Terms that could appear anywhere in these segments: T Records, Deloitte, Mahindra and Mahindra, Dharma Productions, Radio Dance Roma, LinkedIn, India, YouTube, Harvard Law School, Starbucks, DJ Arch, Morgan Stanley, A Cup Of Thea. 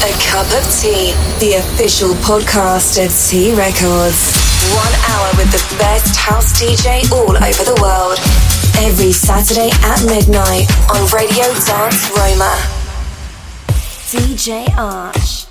A Cup of Tea, the official podcast of T Records. 1 hour with the best house DJ all over the world. Every Saturday at midnight on Radio Dance Roma. DJ Arch.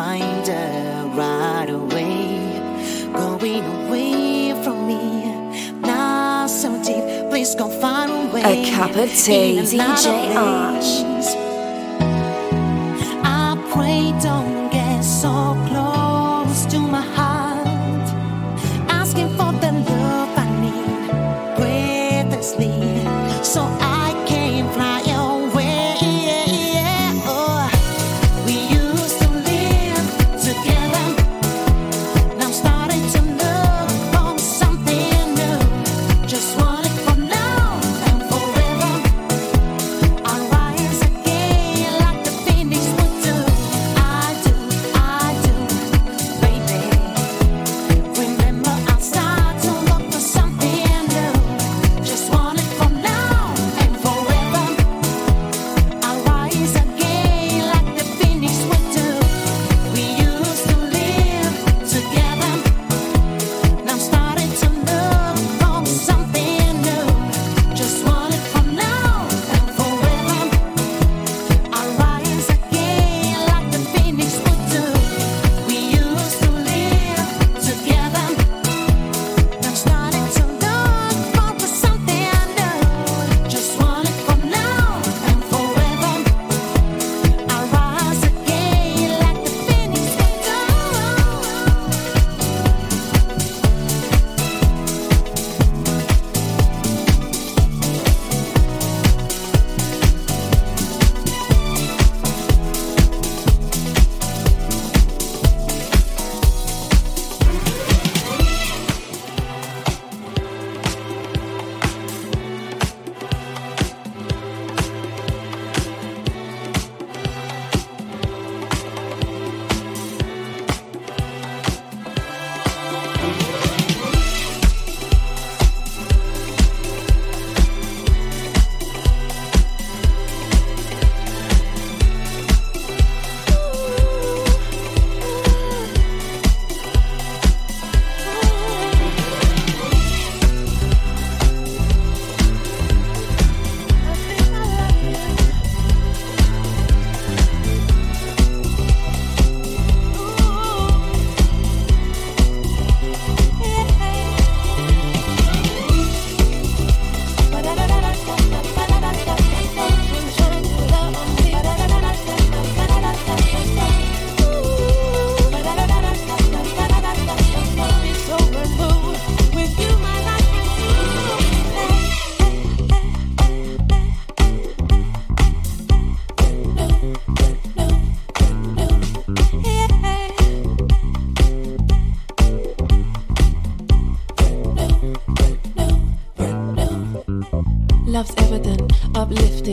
find her right away. Going away from me, now so deep, please go find a way. A cup of tea, DJ Arch. I pray don't get so close to my heart, asking for the love I need breathlessly, so I can fly away.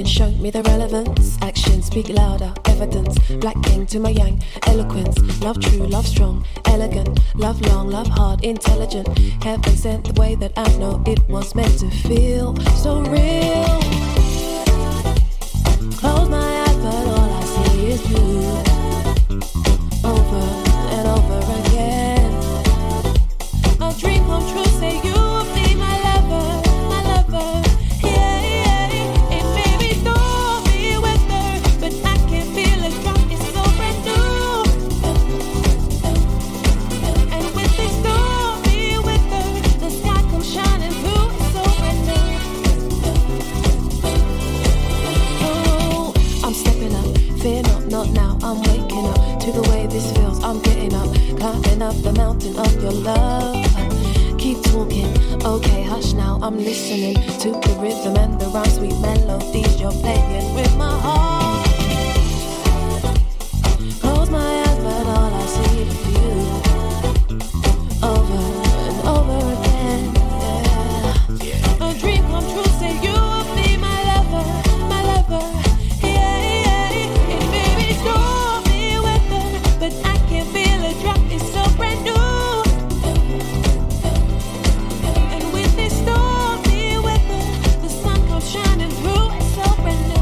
Show me the relevance. Actions speak louder. Evidence. Black king to my yang. Eloquence. Love true. Love strong. Elegant. Love long. Love hard. Intelligent. Heaven sent the way that I know it was meant to feel. So real. Close my eyes, but all I see is you. Over and over again. A dream come true. Say you will be my lover. My lover. I'm waking up to the way this feels. I'm getting up, climbing up the mountain of your love. Keep talking, okay, hush now. I'm listening to the rhythm and the rhyme, sweet melodies you're playing with my heart. Close my eyes, but all I see is you. Over and over again. Yeah. A dream come true, say you will be my lover, my lover. Shining through, it's so brand new.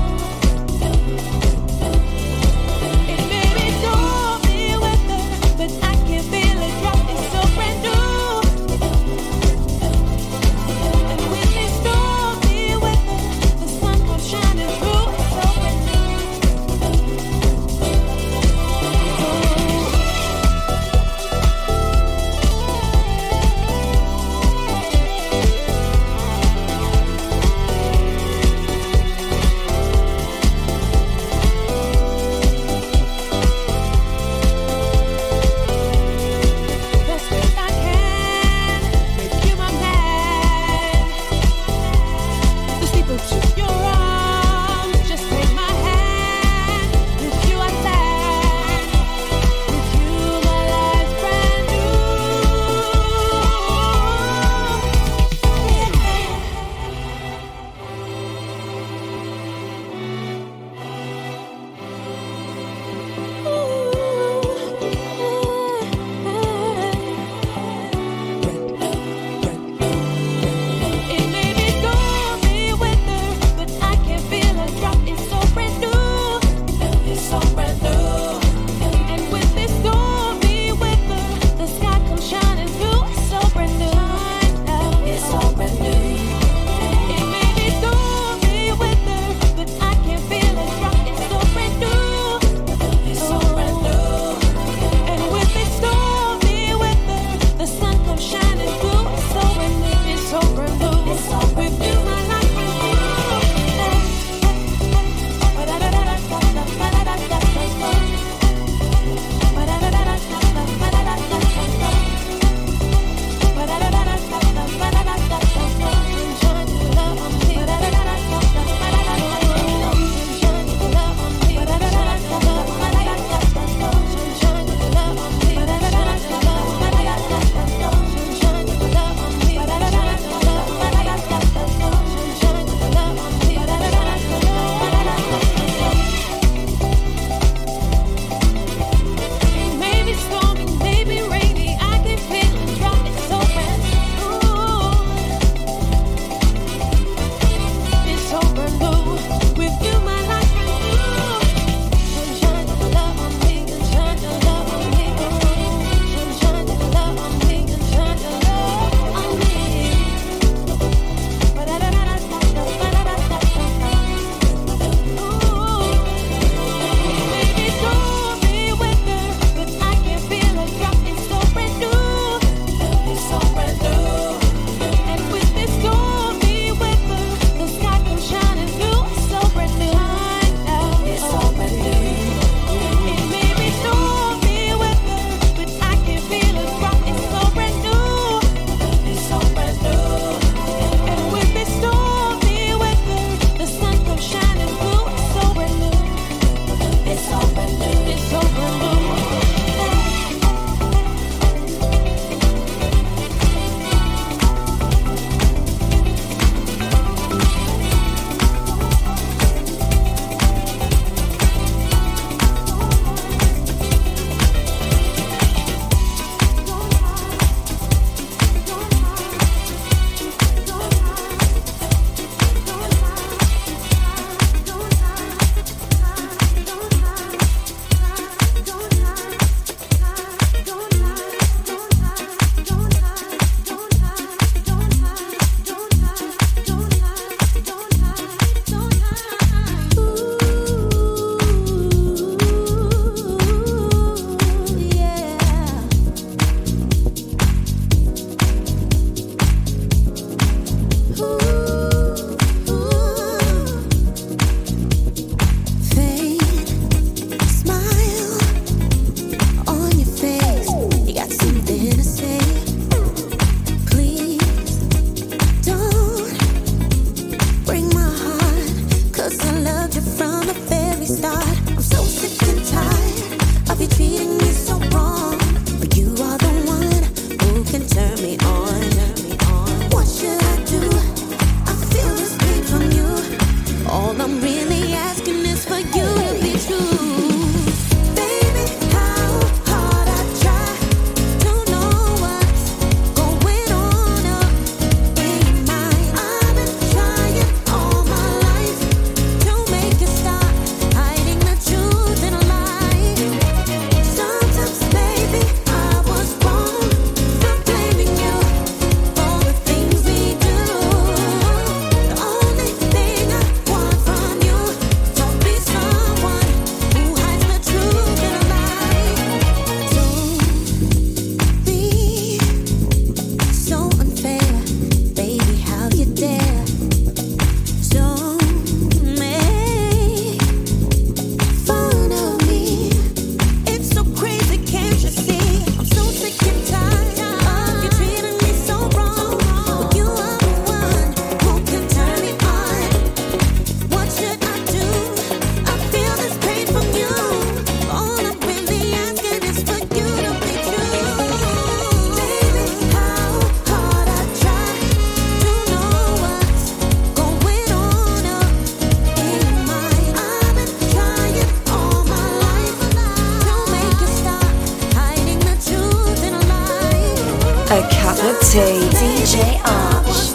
to DJ Arch.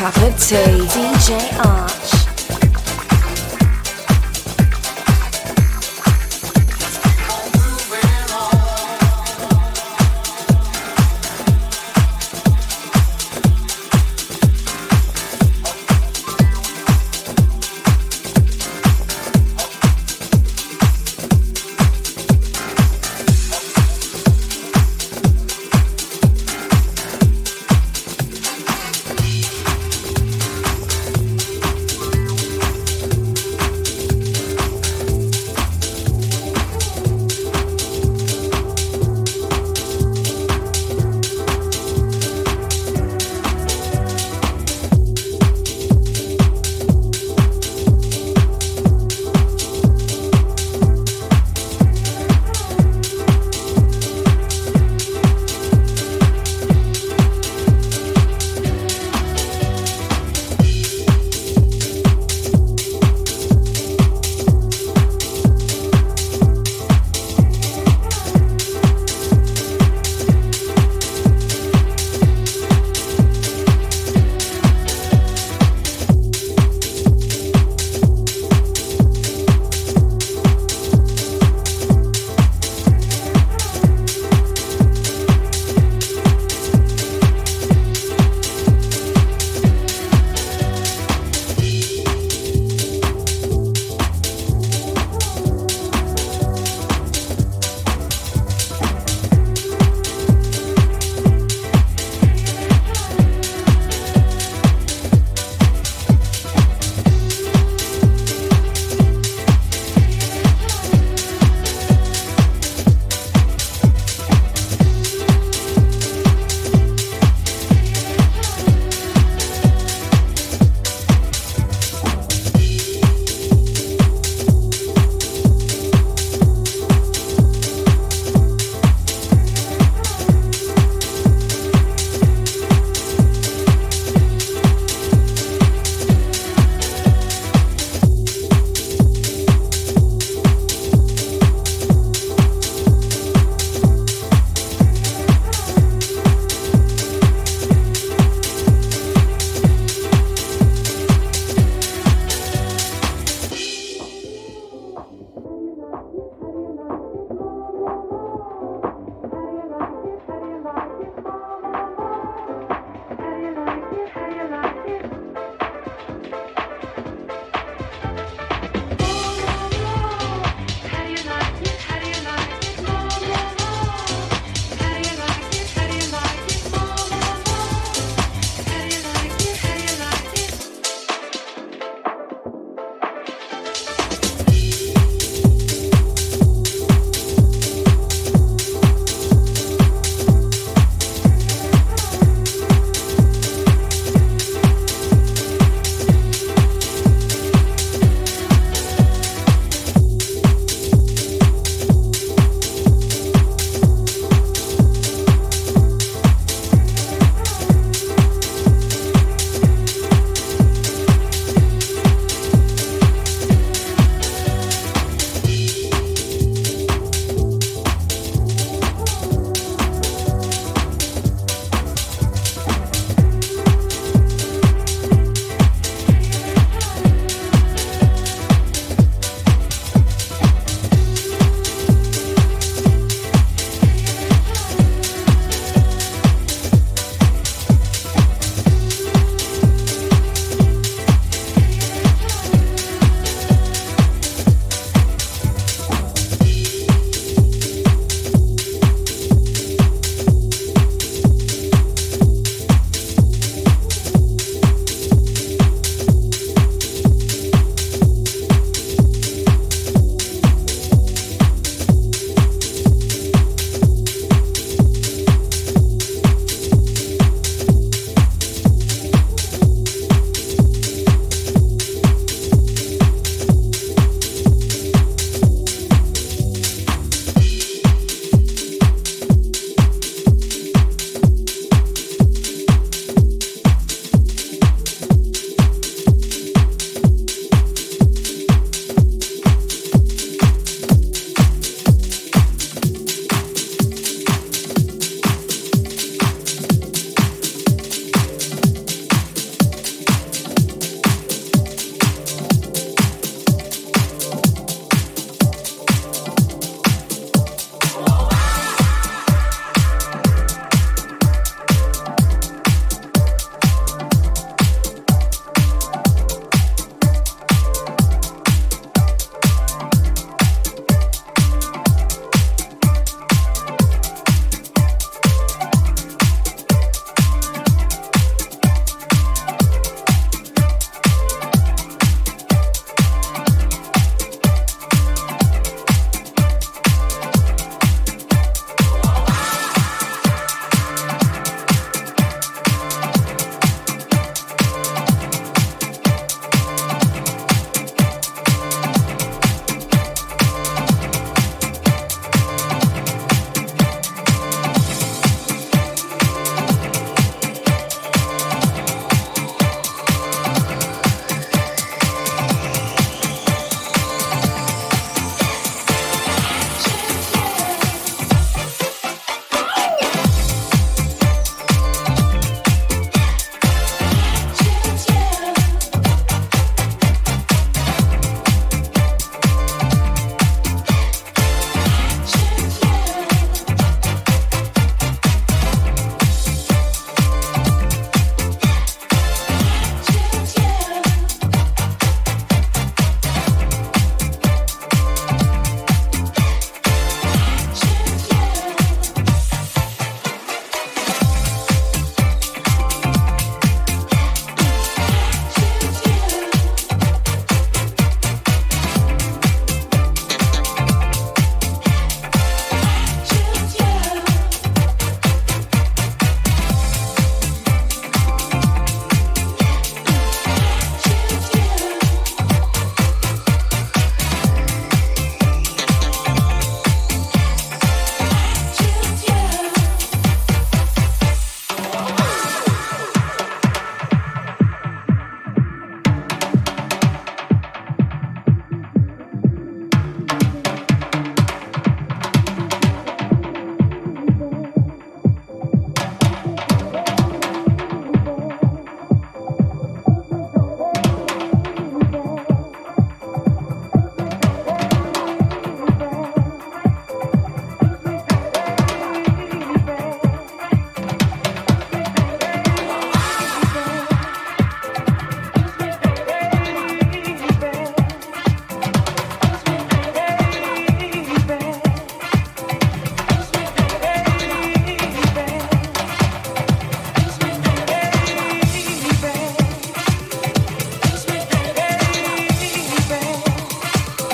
Cup of Tea, DJ Arch.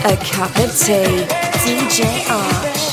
A Cup of Tea, DJ Arch.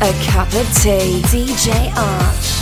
A Cup of Tea, DJ Arch.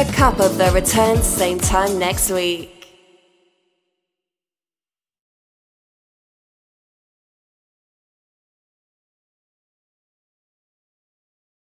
A Cup of Thea returns same time next week.